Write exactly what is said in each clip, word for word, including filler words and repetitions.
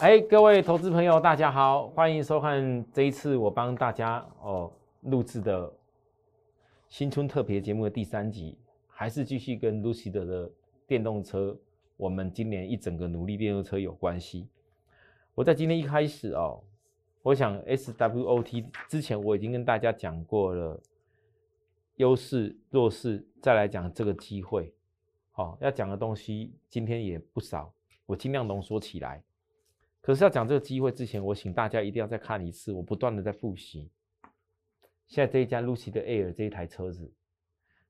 哎，各位投资朋友，大家好，欢迎收看这一次我帮大家哦录制的新春特别节目的第三集，还是继续跟 Lucid 的电动车，我们今年一整个努力电动车有关系。我在今天一开始哦，我想 S W O T 之前我已经跟大家讲过了，优势弱势，再来讲这个机会，哦，要讲的东西今天也不少，我尽量浓缩起来。可是要讲这个机会之前，我请大家一定要再看一次，我不断的在复习。现在这一家 Lucid Air 这一台车子，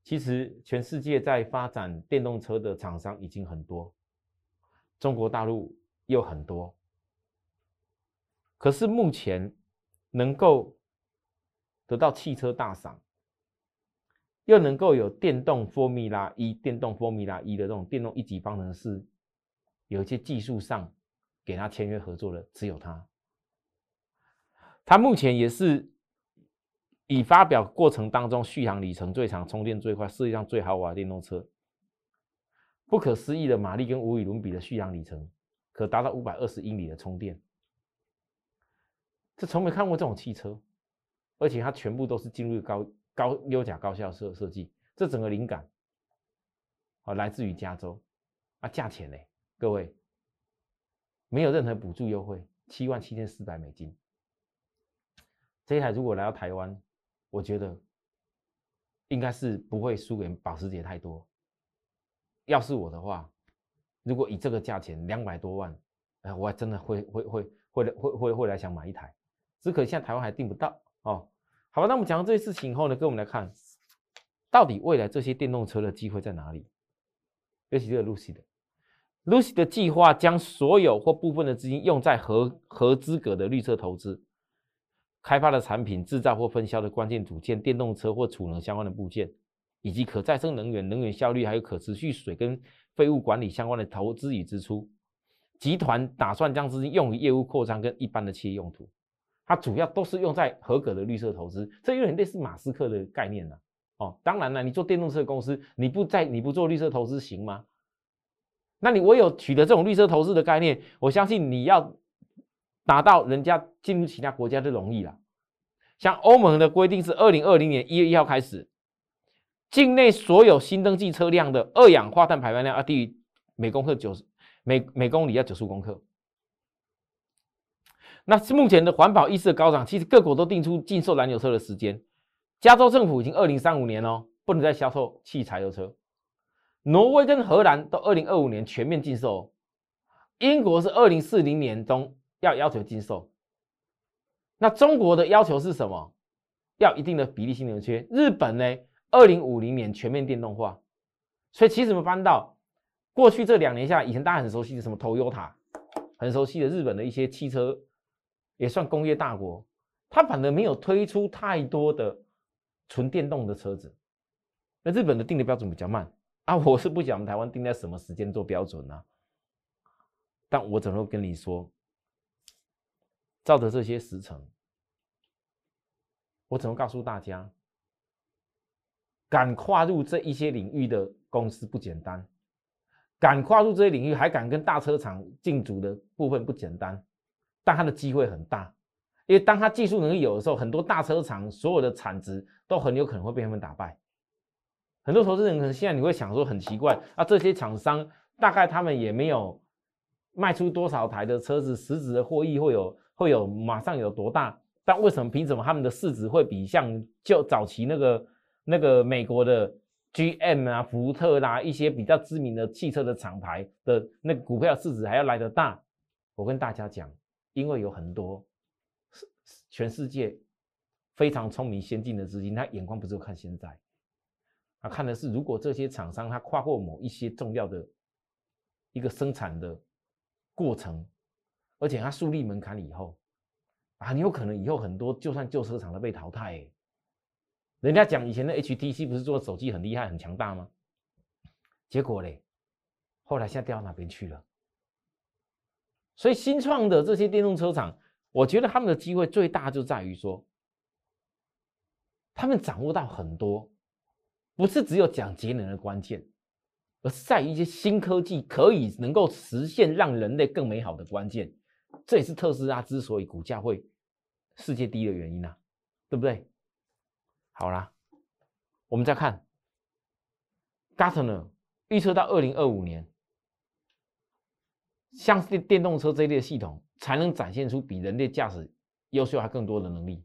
其实全世界在发展电动车的厂商已经很多，中国大陆又很多。可是目前能够得到汽车大赏，又能够有电动 Formula 一、电动 Formula 一的这种电动一级方程式，有一些技术上。给他签约合作的只有他，他目前也是以发表过程当中续航里程最长、充电最快、世界上最豪华的电动车，不可思议的马力跟无与伦比的续航里程，可达到五百二十英里的充电。这从没看过这种汽车，而且它全部都是进入高高优甲高效设设计，这整个灵感啊来自于加州啊，价钱呢，各位。没有任何补助优惠，七万七千四百美金。这一台如果来到台湾，我觉得应该是不会输给保时捷太多。要是我的话，如果以这个价钱两百多万，哎，我还真的会会会会会会会来想买一台。只可惜现在台湾还订不到哦。好吧，那我们讲到这些事情后呢，跟我们来看，到底未来这些电动车的机会在哪里？尤其这个 Lucid。Lucid 的计划将所有或部分的资金用在合合资格的绿色投资、开发的产品、制造或分销的关键组件、电动车或储能相关的部件，以及可再生能源、能源效率还有可持续水跟废物管理相关的投资与支出。集团打算将资金用于业务扩张跟一般的企业用途，它主要都是用在合格的绿色投资，这有点类似马斯克的概念了、啊、哦。当然了，你做电动车公司，你不在你不做绿色投资行吗？那你唯有取得这种绿色投资的概念，我相信你要达到人家进入其他国家就容易了。像欧盟的规定是二零二零年一月一号开始，境内所有新登记车辆的二氧化碳排放量要低于每公克九十每每公里要九十五公克。那目前的环保意识的高涨，其实各国都定出禁售燃油车的时间。加州政府已经二零三五年哦，不能再销售汽柴油车。挪威跟荷兰都二零二五年全面禁售、哦，英国是二零四零年中要要求禁售。那中国的要求是什么？要一定的比例新能源车。日本呢，二零五零年全面电动化。所以其实我们翻到过去这两年下来，以前大家很熟悉的什么 Toyota， 很熟悉的日本的一些汽车，也算工业大国，它反而没有推出太多的纯电动的车子。那日本的定的标准比较慢。啊，我是不讲我们台湾定在什么时间做标准呢、啊？但我只能跟你说，照着这些时程，我只能告诉大家，敢跨入这一些领域的公司不简单，敢跨入这些领域还敢跟大车厂竞逐的部分不简单，但它的机会很大，因为当它技术能力有的时候，很多大车厂所有的产值都很有可能会被他们打败。很多投资人可能现在你会想说很奇怪啊，这些厂商大概他们也没有卖出多少台的车子，实质的获益会有会有马上有多大？但为什么凭什么他们的市值会比像就早期那个那个美国的 G M 啊、福特啦、啊、一些比较知名的汽车的厂牌的那个股票市值还要来得大？我跟大家讲，因为有很多全世界非常聪明先进的资金，他眼光不是看现在。啊、看的是，如果这些厂商他跨过某一些重要的一个生产的过程，而且他树立门槛以后，啊，很有可能以后很多就算旧车厂都被淘汰、欸。人家讲以前的 H T C 不是做手机很厉害、很强大吗？结果嘞，后来现在掉到哪边去了？所以新创的这些电动车厂，我觉得他们的机会最大就在于说，他们掌握到很多。不是只有讲节能的关键，而是在于一些新科技可以能够实现让人类更美好的关键。这也是特斯拉之所以股价会世界第一的原因啊，对不对？好啦，我们再看 Gartner 预测到二零二五年，像是电动车这一类的系统才能展现出比人类驾驶优秀还更多的能力。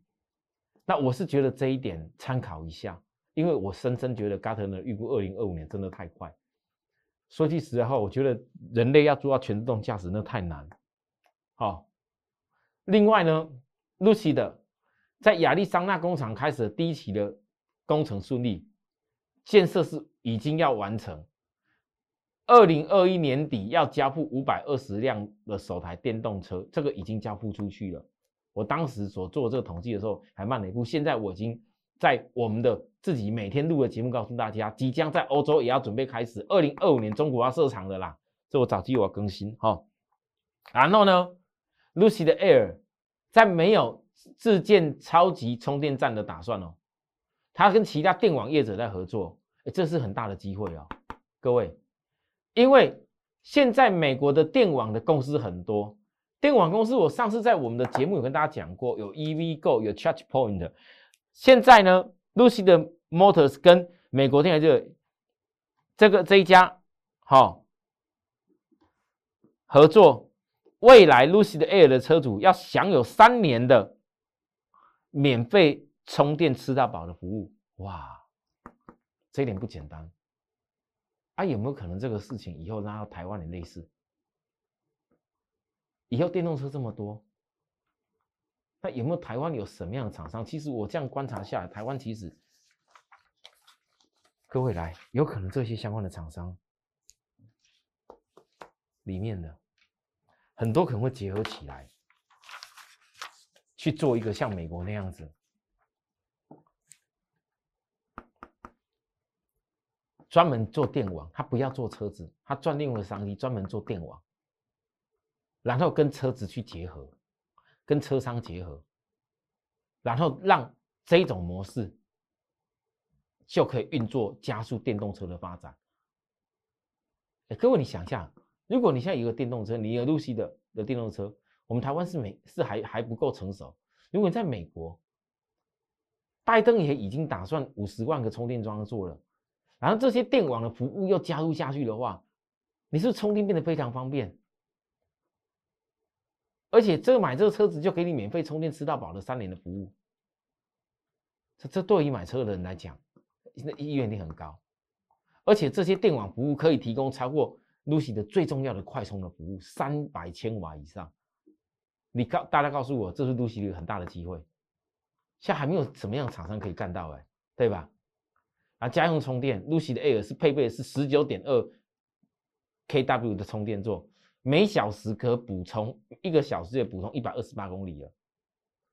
那我是觉得这一点参考一下，因为我深深觉得 Gartner 预估二零二五年真的太快。说句实在话，我觉得人类要做到全自动驾驶那太难。好、哦，另外呢 ，Lucid 在亚利桑那工厂开始的第一期的工程顺利建设是已经要完成，二零二一年底要交付五百二十辆的首台电动车，这个已经交付出去了。我当时所做这个统计的时候还慢了一步，现在我已经在我们的自己每天录的节目告诉大家，即将在欧洲也要准备开始，二零二五年中国要设厂的啦，这我早期我要更新哈、哦。然后呢 ，Lucid Air 在没有自建超级充电站的打算哦，它跟其他电网业者在合作，这是很大的机会哦，各位，因为现在美国的电网的公司很多。电网公司，我上次在我们的节目有跟大家讲过，有 E V G O， 有 ChargePoint。现在呢 ，Lucid Motors 跟美国电台这这个这一家好、哦、合作，未来 Lucid Air 的车主要享有三年的免费充电吃到饱的服务。哇，这一点不简单。啊，有没有可能这个事情以后拉到台湾也类似？以后电动车这么多，那有没有台湾有什么样的厂商？其实我这样观察下来，台湾其实各位来有可能这些相关的厂商里面的很多可能会结合起来去做一个像美国那样子专门做电网，他不要做车子，他赚另外的商机，专门做电网。然后跟车子去结合，跟车商结合，然后让这种模式就可以运作，加速电动车的发展。各位，你想一下，如果你现在有个电动车，你有 Lucid 的, 的电动车，我们台湾是美是还还不够成熟。如果你在美国，拜登也已经打算五十万个充电桩做了，然后这些电网的服务又加入下去的话，你是不是充电变得非常方便？而且这买这个车子就给你免费充电吃到饱的三年的服务，这这对于买车的人来讲，那意愿力很高。而且这些电网服务可以提供超过 Lucid 的最重要的快充的服务，三百千瓦以上。你告大家告诉我，这是 Lucid 有很大的机会，现在还没有什么样的厂商可以干到哎、欸，对吧？啊，家用充电 ，Lucid Air 是配备的是 十九点二 千瓦 的充电座。每小时可补充一个小时也补充一百二十八公里了，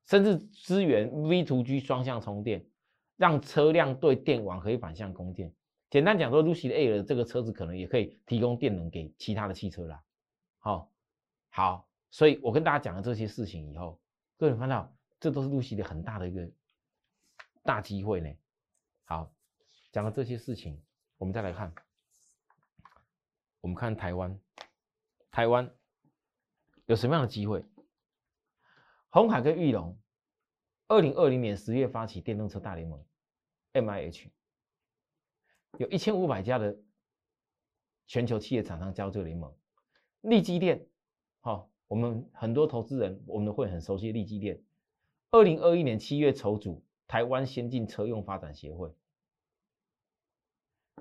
甚至支援 V 二 G 双向充电，让车辆对电网可以反向供电。简单讲说 ，Lucid Air 这个车子可能也可以提供电能给其他的汽车啦。好、哦，好，所以我跟大家讲了这些事情以后，各位看到这都是 Lucid 很大的一个大机会呢。好，讲了这些事情，我们再来看，我们看台湾。台湾有什么样的机会？鸿海跟裕隆二零二零年十月发起电动车大联盟 M I H， 有一千五百家的全球企业厂商加入这个联盟。力积电、哦、我们很多投资人我们会很熟悉力积电，二零二一年七月筹组台湾先进车用发展协会，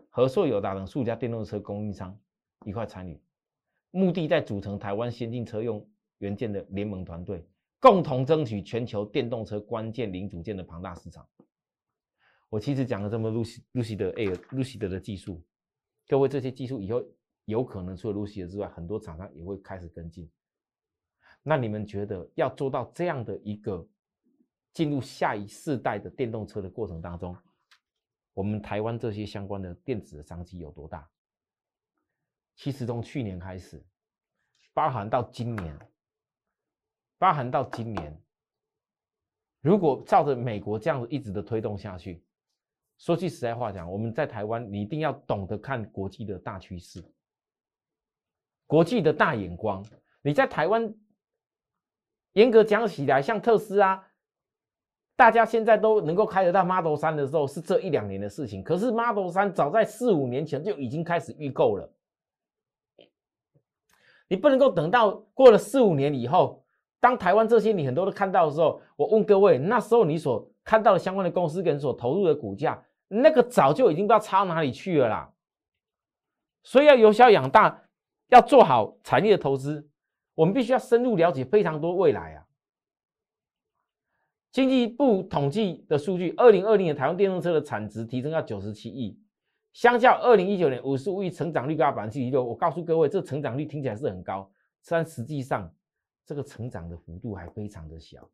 和硕、友达等数家电动车供应商一块参与，目的在组成台湾先进车用元件的联盟团队，共同争取全球电动车关键零组件的庞大市场。我其实讲了这么 Lucid Air、Lucid 的技术，各位这些技术以后有可能除了 Lucid 之外，很多厂商也会开始跟进。那你们觉得要做到这样的一个进入下一世代的电动车的过程当中，我们台湾这些相关的电子的商机有多大？其实从去年开始，包含到今年，包含到今年，如果照着美国这样子一直的推动下去，说句实在话讲，我们在台湾，你一定要懂得看国际的大趋势，国际的大眼光。你在台湾严格讲起来，像特斯拉，大家现在都能够开得到 Model 三的时候，是这一两年的事情。可是 Model 三早在四五年前就已经开始预购了。你不能够等到过了四五年以后，当台湾这些你很多都看到的时候，我问各位，那时候你所看到的相关的公司跟所投入的股价，那个早就已经不知道差到哪里去了啦。所以要由小养大，要做好产业的投资，我们必须要深入了解非常多未来啊。经济部统计的数据， 二零二零 年台湾电动车的产值提升到九十七亿，相较二零一九年五十五亿，成长率高 百分之七十六。 我告诉各位，这成长率听起来是很高，但实际上这个成长的幅度还非常的小，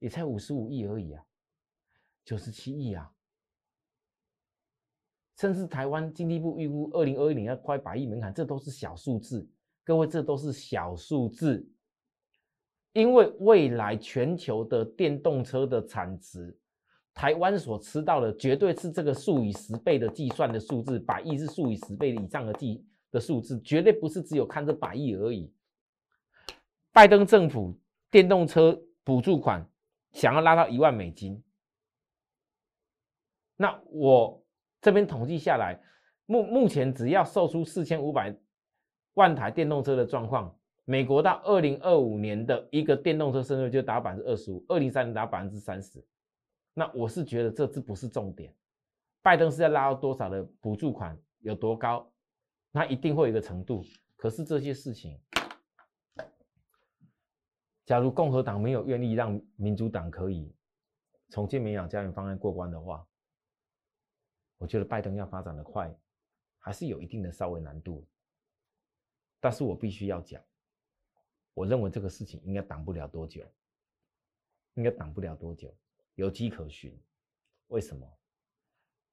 也才五十五亿而已啊，九十七亿啊。甚至台湾经济部预估二零二一年要快百亿门槛，这都是小数字，各位，这都是小数字。因为未来全球的电动车的产值，台湾所吃到的绝对是这个数以十倍的计算的数字，百亿是数以十倍以上的计的数字，绝对不是只有看这百亿而已。拜登政府电动车补助款想要拉到一万美金，那我这边统计下来，目目前只要售出四千五百万台电动车的状况，美国到二零二五年的一个电动车渗透率就达百分之二十五，二零三零达百分之三十。那我是觉得这这不是重点，拜登是要拉到多少的补助款，有多高，那一定会有一个程度。可是这些事情，假如共和党没有愿意让民主党可以重建民养家园方案过关的话，我觉得拜登要发展的快，还是有一定的稍微难度。但是我必须要讲，我认为这个事情应该挡不了多久，应该挡不了多久，有迹可循。为什么？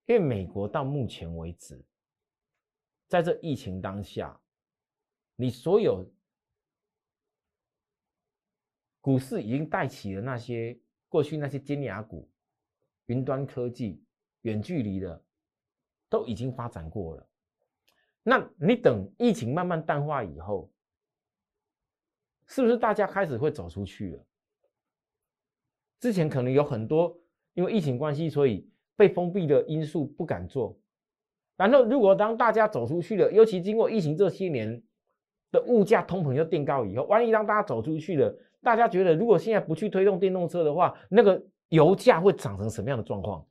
因为美国到目前为止，在这疫情当下，你所有股市已经带起了那些过去那些尖牙股、云端科技、远距离的，都已经发展过了。那你等疫情慢慢淡化以后，是不是大家开始会走出去了？之前可能有很多因为疫情关系，所以被封闭的因素不敢做。然后如果当大家走出去了，尤其经过疫情这些年的物价通膨又垫高以后，万一当大家走出去了，大家觉得如果现在不去推动电动车的话，那个油价会涨成什么样的状况？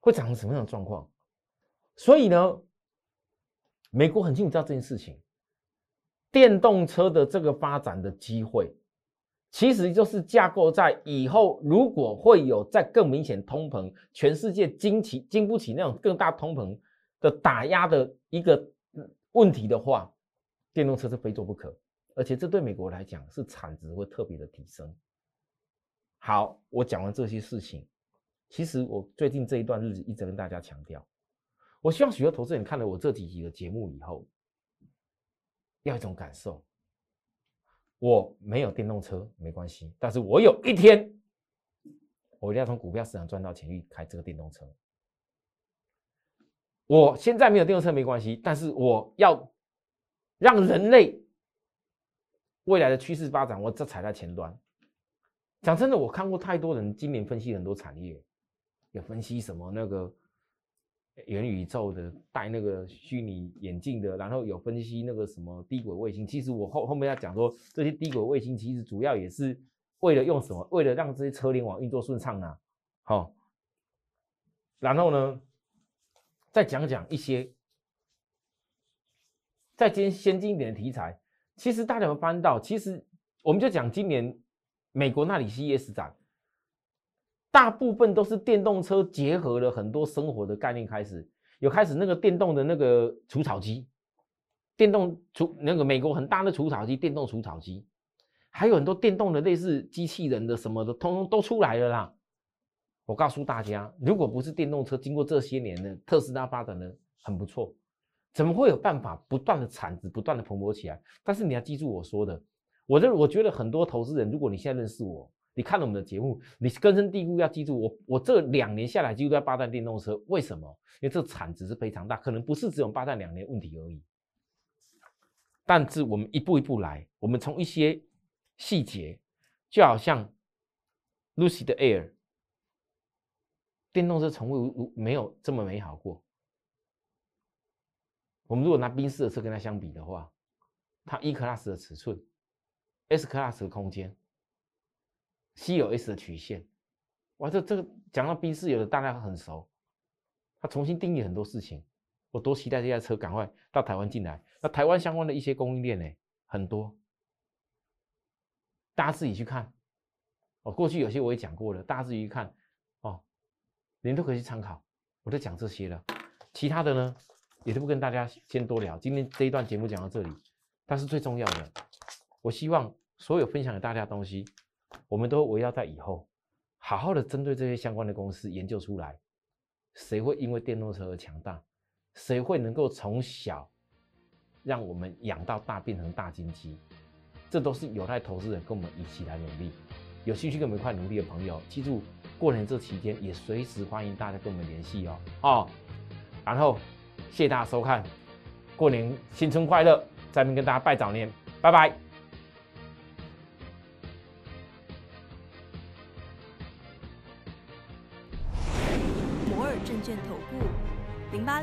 会涨成什么样的状况？所以呢，美国很清楚知道这件事情，电动车的这个发展的机会，其实就是架构在以后如果会有再更明显通膨，全世界经起经不起那种更大通膨的打压的一个问题的话，电动车是非做不可，而且这对美国来讲是产值会特别的提升。好，我讲完这些事情，其实我最近这一段日子一直跟大家强调，我希望许多投资人看了我这几集的节目以后，要一种感受，我没有电动车没关系，但是我有一天我一定要从股票市场赚到钱去开这个电动车。我现在没有电动车没关系，但是我要让人类未来的趋势发展我这踩在前端。讲真的，我看过太多人今年分析很多产业，有分析什么那个元宇宙的，戴那个虚拟眼镜的，然后有分析那个什么低轨卫星。其实我后后面要讲说，这些低轨卫星其实主要也是为了用什么？为了让这些车联网运作顺畅啊。好、哦，然后呢，再讲讲一些再先先进一点的题材。其实大家有翻到，其实我们就讲今年美国那里 C E S 展。大部分都是电动车结合了很多生活的概念，开始有开始那个电动的那个除草机，电动除那个美国很大的除草机，电动除草机，还有很多电动的类似机器人的什么的，通通都出来了啦。我告诉大家，如果不是电动车经过这些年的特斯拉发展的很不错，怎么会有办法不断的产值不断的蓬勃起来？但是你要记住我说的，我这我觉得很多投资人，如果你现在认识我，你看了我们的节目，你根深蒂固要记住，我我这两年下来几乎都在霸占电动车，为什么？因为这产值是非常大，可能不是只有霸占两年问题而已。但是我们一步一步来，我们从一些细节，就好像 Lucid Air 电动车从未没有这么美好过。我们如果拿宾士的车跟它相比的话，它 E Class 的尺寸 ，S Class 的空间 ，C 有 S 的曲线，哇，这这个讲到宾士，有的大家很熟，它重新定义很多事情。我多期待这台车赶快到台湾进来。那台湾相关的一些供应链呢，很多，大家自己去看。哦，过去有些我也讲过了，大家自己去看哦，您都可以去参考。我在讲这些了，其他的呢也都不跟大家先多聊。今天这一段节目讲到这里，但是最重要的，我希望所有分享给大家的东西，我们都围绕在以后，好好的针对这些相关的公司研究出来，谁会因为电动车而强大。谁会能够从小让我们养到大变成大金鸡？这都是有待投资人跟我们一起来努力。有兴趣跟我们一块努力的朋友，记住过年这期间也随时欢迎大家跟我们联系哦哦。然后谢谢大家收看，过年新春快乐！在这边跟大家拜早年，拜拜。摩尔证券投顾。零八